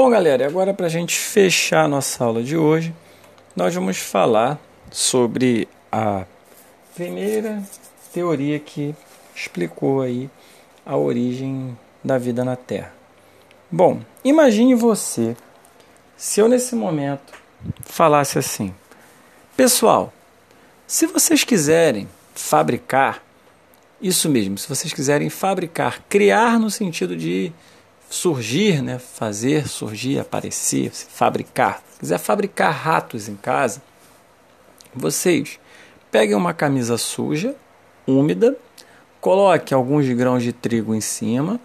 Bom, galera, agora para a gente fechar a nossa aula de hoje, nós vamos falar sobre a primeira teoria que explicou aí a origem da vida na Terra. Bom, imagine você, se eu nesse momento falasse assim: pessoal, se vocês quiserem fabricar, isso mesmo, se vocês quiserem fabricar, criar no sentido de surgir, né? Fazer surgir, aparecer, fabricar. Se quiser fabricar ratos em casa, vocês peguem uma camisa suja, úmida, coloquem alguns grãos de trigo em cima,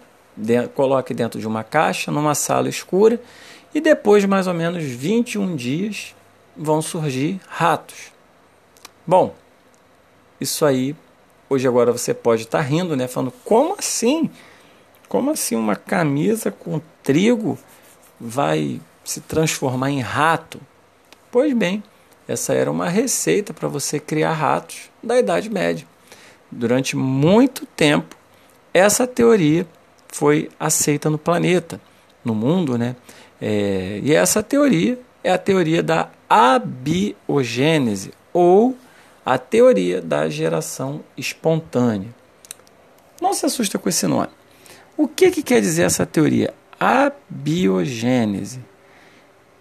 coloque dentro de uma caixa, numa sala escura, e depois de mais ou menos 21 dias vão surgir ratos. Bom, isso aí, hoje agora você pode estar rindo, né? Falando, como assim? Como assim uma camisa com trigo vai se transformar em rato? Pois bem, essa era uma receita para você criar ratos da Idade Média. Durante muito tempo, essa teoria foi aceita no planeta, no mundo, né? E essa teoria é a teoria da abiogênese, ou a teoria da geração espontânea. Não se assusta com esse nome. O que quer dizer essa teoria? Abiogênese.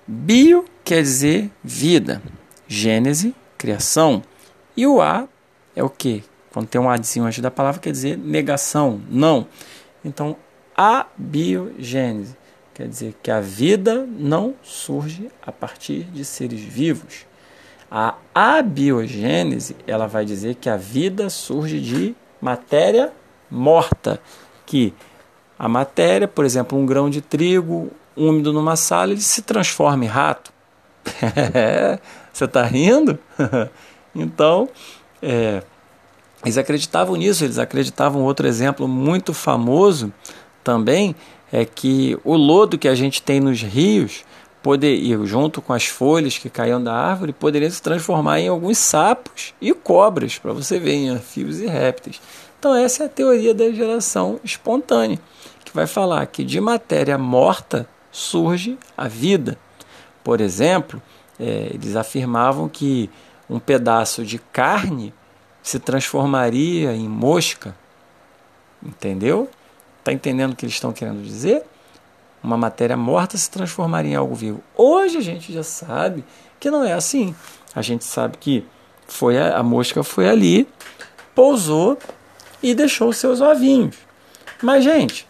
Bio quer dizer vida, gênese, criação. E o a é o quê? Quando tem um adzinho antes da palavra, quer dizer negação, não. Então, abiogênese quer dizer que a vida não surge a partir de seres vivos. A abiogênese, ela vai dizer que a vida surge de matéria morta, que a matéria, por exemplo, um grão de trigo úmido numa sala, ele se transforma em rato. Você está rindo? Então, eles acreditavam nisso. Eles acreditavam, outro exemplo muito famoso também, é que o lodo que a gente tem nos rios, poderia, junto com as folhas que caíam da árvore, poderiam se transformar em alguns sapos e cobras, para você ver, em anfíbios e répteis. Então essa é a teoria da geração espontânea, que vai falar que de matéria morta surge a vida. Por exemplo, eles afirmavam que um pedaço de carne se transformaria em mosca. Entendeu? Está entendendo o que eles estão querendo dizer? Uma matéria morta se transformaria em algo vivo. Hoje a gente já sabe que não é assim. A gente sabe que foi a mosca foi ali, pousou e deixou seus ovinhos. Mas, gente,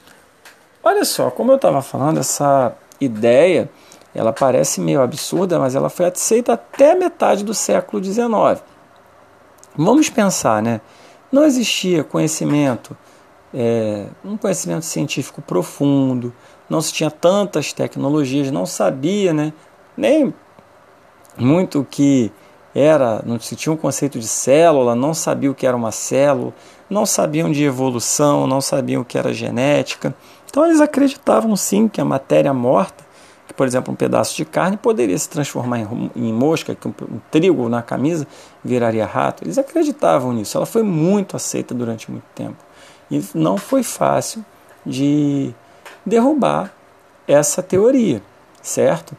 olha só, como eu estava falando, essa ideia, ela parece meio absurda, mas ela foi aceita até metade do século XIX. Vamos pensar, né? Não existia conhecimento, um conhecimento científico profundo, não se tinha tantas tecnologias, não sabia, né? Nem muito o que era, não se tinha um conceito de célula, não sabia o que era uma célula, não sabiam de evolução, não sabiam o que era genética. Então eles acreditavam sim que a matéria morta, que por exemplo um pedaço de carne poderia se transformar em mosca, que um trigo na camisa viraria rato. Eles acreditavam nisso, ela foi muito aceita durante muito tempo. E não foi fácil de derrubar essa teoria, certo?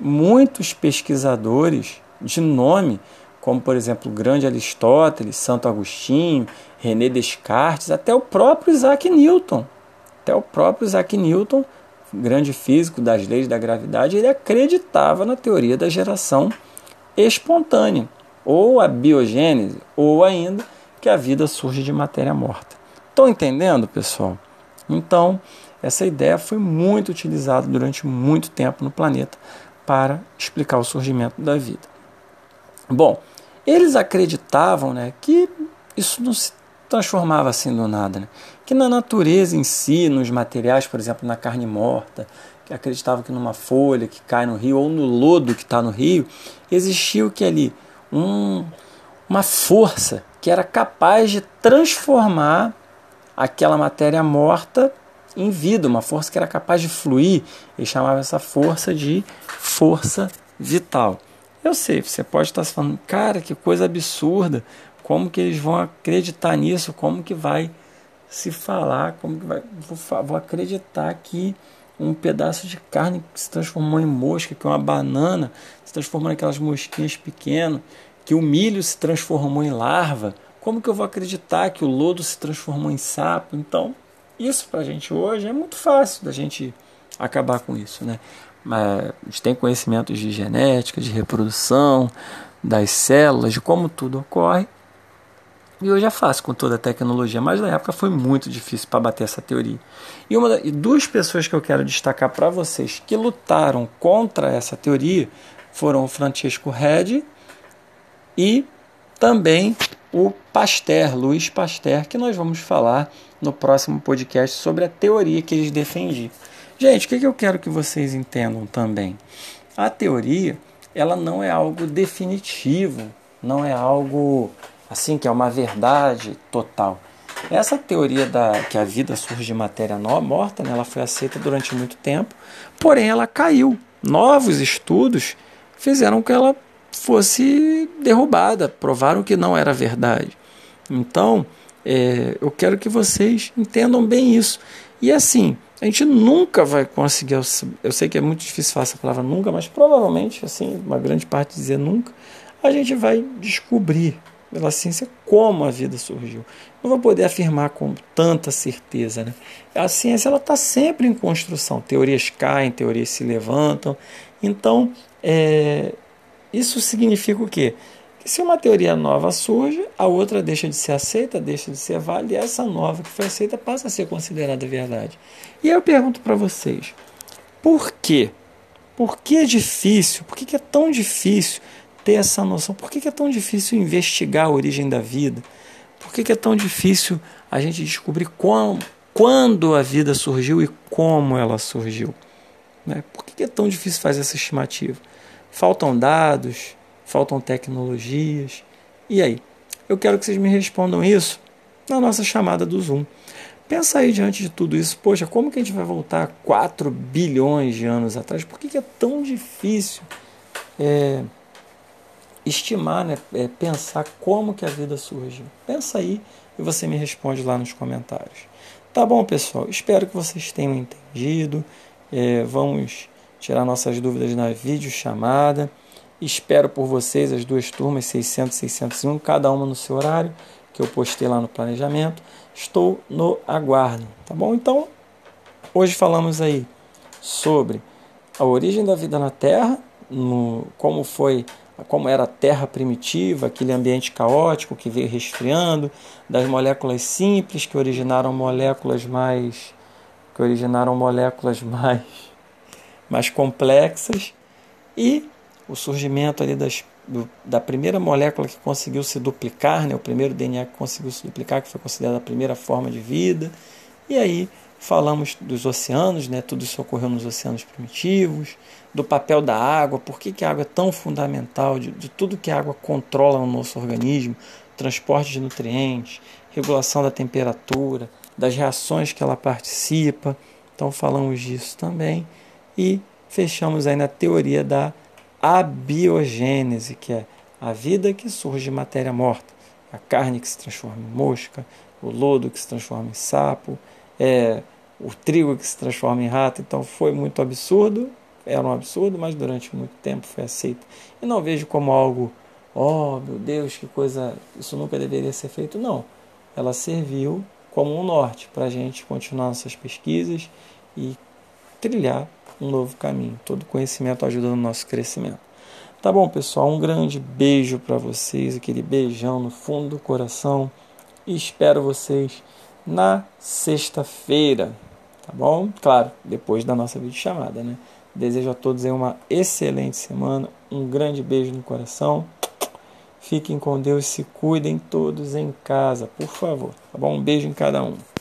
Muitos pesquisadores de nome, como por exemplo o grande Aristóteles, Santo Agostinho, René Descartes, até o próprio Isaac Newton. Grande físico das leis da gravidade, ele acreditava na teoria da geração espontânea, ou a biogênese, ou ainda que a vida surge de matéria morta. Estão entendendo, pessoal? Então, essa ideia foi muito utilizada durante muito tempo no planeta para explicar o surgimento da vida. Bom, eles acreditavam, né, que isso não se transformava assim do nada, né? Que na natureza em si, nos materiais, por exemplo, na carne morta, que acreditavam que numa folha que cai no rio ou no lodo que está no rio, existia o que ali? Uma força que era capaz de transformar aquela matéria morta em vida, uma força que era capaz de fluir. Eles chamavam essa força de força vital. Eu sei, você pode estar se falando, cara, que coisa absurda, como que eles vão acreditar nisso, como que vai se falar, vou acreditar que um pedaço de carne que se transformou em mosca, que uma banana se transformou naquelas mosquinhas pequenas, que o milho se transformou em larva. Como que eu vou acreditar que o lodo se transformou em sapo? Então, isso para a gente hoje é muito fácil da gente acabar com isso, né? Mas a gente tem conhecimentos de genética, de reprodução, das células, de como tudo ocorre. E hoje é fácil com toda a tecnologia, mas na época foi muito difícil para bater essa teoria. E duas pessoas que eu quero destacar para vocês que lutaram contra essa teoria foram o Francisco Redi e também o Pasteur, Luiz Pasteur, que nós vamos falar no próximo podcast sobre a teoria que eles defendiam. Gente, o que eu quero que vocês entendam também? A teoria, ela não é algo definitivo, não é algo assim que é uma verdade total. Essa teoria que a vida surge de matéria morta, né, ela foi aceita durante muito tempo, porém ela caiu. Novos estudos fizeram que ela fosse derrubada, provaram que não era verdade. Então, eu quero que vocês entendam bem isso. E assim, a gente nunca vai conseguir, eu sei que é muito difícil falar essa palavra nunca, mas provavelmente, assim, uma grande parte dizer nunca, a gente vai descobrir pela ciência como a vida surgiu. Não vou poder afirmar com tanta certeza, né? A ciência está sempre em construção, teorias caem, teorias se levantam. Então, isso significa o quê? Que se uma teoria nova surge, a outra deixa de ser aceita, deixa de ser válida, e essa nova que foi aceita passa a ser considerada verdade. E aí eu pergunto para vocês, por quê? Por que é difícil? Por que é tão difícil ter essa noção? Por que é tão difícil investigar a origem da vida? Por que é tão difícil a gente descobrir quando a vida surgiu e como ela surgiu? Né? Por que é tão difícil fazer essa estimativa? Faltam dados, faltam tecnologias. E aí? Eu quero que vocês me respondam isso na nossa chamada do Zoom. Pensa aí diante de tudo isso, poxa, como que a gente vai voltar 4 bilhões de anos atrás? Por que é tão difícil estimar, né, pensar como que a vida surgiu? Pensa aí e você me responde lá nos comentários. Tá bom, pessoal? Espero que vocês tenham entendido. Vamos tirar nossas dúvidas na videochamada. Espero por vocês, as duas turmas, 600 e 601, cada uma no seu horário, que eu postei lá no planejamento. Estou no aguardo, tá bom? Então, hoje falamos aí sobre a origem da vida na Terra, como era a Terra primitiva, aquele ambiente caótico que veio resfriando, das moléculas simples que originaram moléculas mais complexas, e o surgimento ali da primeira molécula que conseguiu se duplicar, né, o primeiro DNA que conseguiu se duplicar, que foi considerada a primeira forma de vida. E aí falamos dos oceanos, né, tudo isso ocorreu nos oceanos primitivos, do papel da água, por que a água é tão fundamental, de tudo que a água controla no nosso organismo, transporte de nutrientes, regulação da temperatura, das reações que ela participa. Então falamos disso também e fechamos aí na teoria da abiogênese, que é a vida que surge de matéria morta, a carne que se transforma em mosca, o lodo que se transforma em sapo, o trigo que se transforma em rato. Então foi muito absurdo, era um absurdo, mas durante muito tempo foi aceito. E não vejo como algo, oh meu Deus, que coisa, isso nunca deveria ser feito, não. Ela serviu como um norte para a gente continuar nossas pesquisas e trilhar um novo caminho. Todo conhecimento ajuda no nosso crescimento. Tá bom, pessoal? Um grande beijo para vocês, aquele beijão no fundo do coração. E espero vocês na sexta-feira, tá bom? Claro, depois da nossa videochamada, né? Desejo a todos aí uma excelente semana, um grande beijo no coração. Fiquem com Deus, se cuidem todos em casa, por favor, tá bom? Um beijo em cada um.